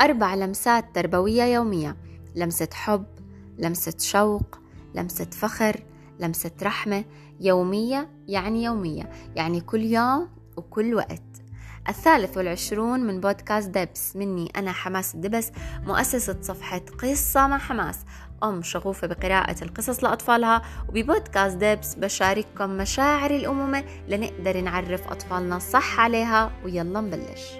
4 لمسات تربوية يومية: لمسة حب، لمسة شوق، لمسة فخر، لمسة رحمة. يومية يعني يومية، يعني كل يوم وكل وقت. 23 من بودكاست دبس، مني أنا حماس الدبس، مؤسسة صفحة قصة مع حماس، أم شغوفة بقراءة القصص لأطفالها. وببودكاست دبس بشارككم مشاعر الأمومة لنقدر نعرف أطفالنا صح عليها. ويلا نبلش.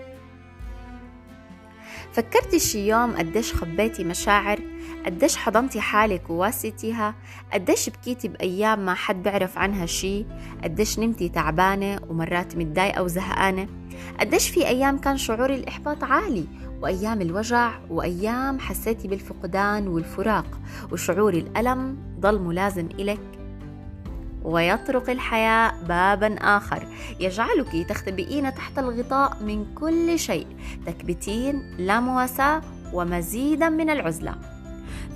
فكرتي شي يوم قديش خبيتي مشاعر؟ قديش حضنتي حالك وواسيتيها؟ قديش بكيتي بأيام ما حد بيعرف عنها شي؟ قديش نمتي تعبانة ومرات متضايقة وزهقانة؟ قديش في أيام كان شعور الإحباط عالي، وأيام الوجع، وأيام حسيتي بالفقدان والفراق، وشعور الألم ضل ملازم إلك؟ ويطرق الحياة بابا آخر يجعلك تختبئين تحت الغطاء من كل شيء، تكبتين لا مواساة ومزيدا من العزلة.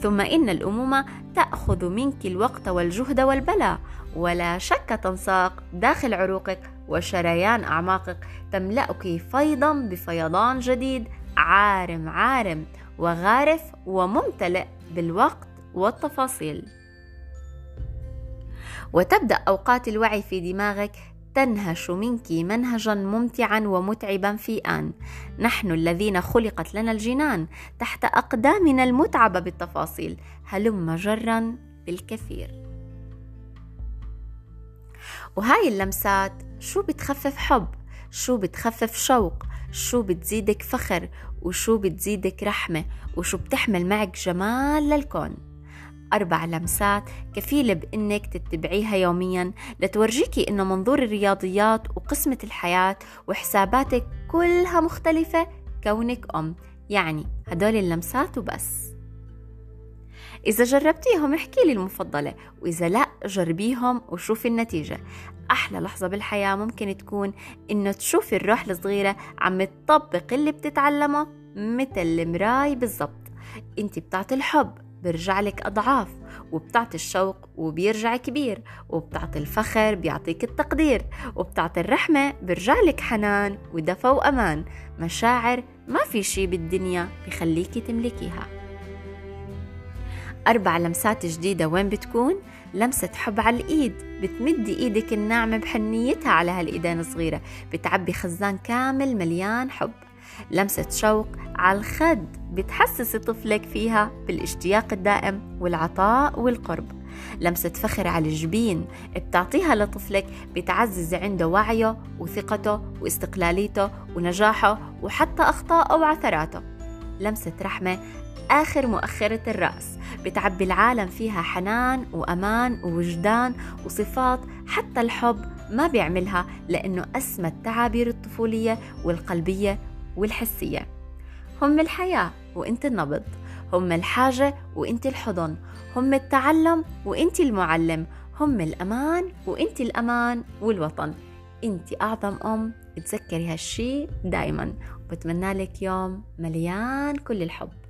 ثم إن الأمومة تأخذ منك الوقت والجهد والبلاء، ولا شك تنساق داخل عروقك وشريان أعماقك، تملأك فيضا بفيضان جديد، عارم عارم وغارف وممتلئ بالوقت والتفاصيل. وتبدأ أوقات الوعي في دماغك تنهش منك منهجا ممتعا ومتعبا في آن. نحن الذين خلقت لنا الجنان تحت أقدامنا المتعبة بالتفاصيل، هلم جرا بالكثير. وهاي اللمسات شو بتخفف حب، شو بتخفف شوق، شو بتزيدك فخر، وشو بتزيدك رحمة، وشو بتحمل معك جمال للكون. 4 لمسات كفيلة بإنك تتبعيها يوميا لتورجيكي إنه منظور الرياضيات وقسمة الحياة وحساباتك كلها مختلفة كونك أم. يعني هدول اللمسات وبس. إذا جربتيهم احكي لي المفضلة، وإذا لا جربيهم وشوفي النتيجة. أحلى لحظة بالحياة ممكن تكون إنه تشوفي الروح الصغيرة عم تطبق اللي بتتعلمه مثل المراي بالضبط. انت بتعطي الحب بيرجع لك أضعاف، وبتعطي الشوق وبيرجع كبير، وبتعطي الفخر بيعطيك التقدير، وبتعطي الرحمة بيرجع لك حنان ودفء وأمان. مشاعر ما في شي بالدنيا بيخليكي تملكيها. 4 لمسات جديدة وين بتكون؟ لمسة حب على الإيد، بتمدي إيدك الناعمة بحنيتها على هالإيدين الصغيرة، بتعبي خزان كامل مليان حب. لمسة شوق على الخد، بتحسس طفلك فيها بالاشتياق الدائم والعطاء والقرب. لمسة فخر على الجبين، بتعطيها لطفلك، بتعزز عنده وعيه وثقته واستقلاليته ونجاحه وحتى أخطاءه وعثراته. لمسة رحمة آخر مؤخرة الرأس، بتعبي العالم فيها حنان وأمان ووجدان وصفات حتى الحب ما بيعملها، لأنه أسمى التعابير الطفولية والقلبية والحسية. هم الحياة وانت النبض، هم الحاجة وانت الحضن، هم التعلم وانت المعلم، هم الأمان وانت الأمان والوطن. انت أعظم أم، تذكري هالشي دايما. وبتمنى لك يوم مليان كل الحب.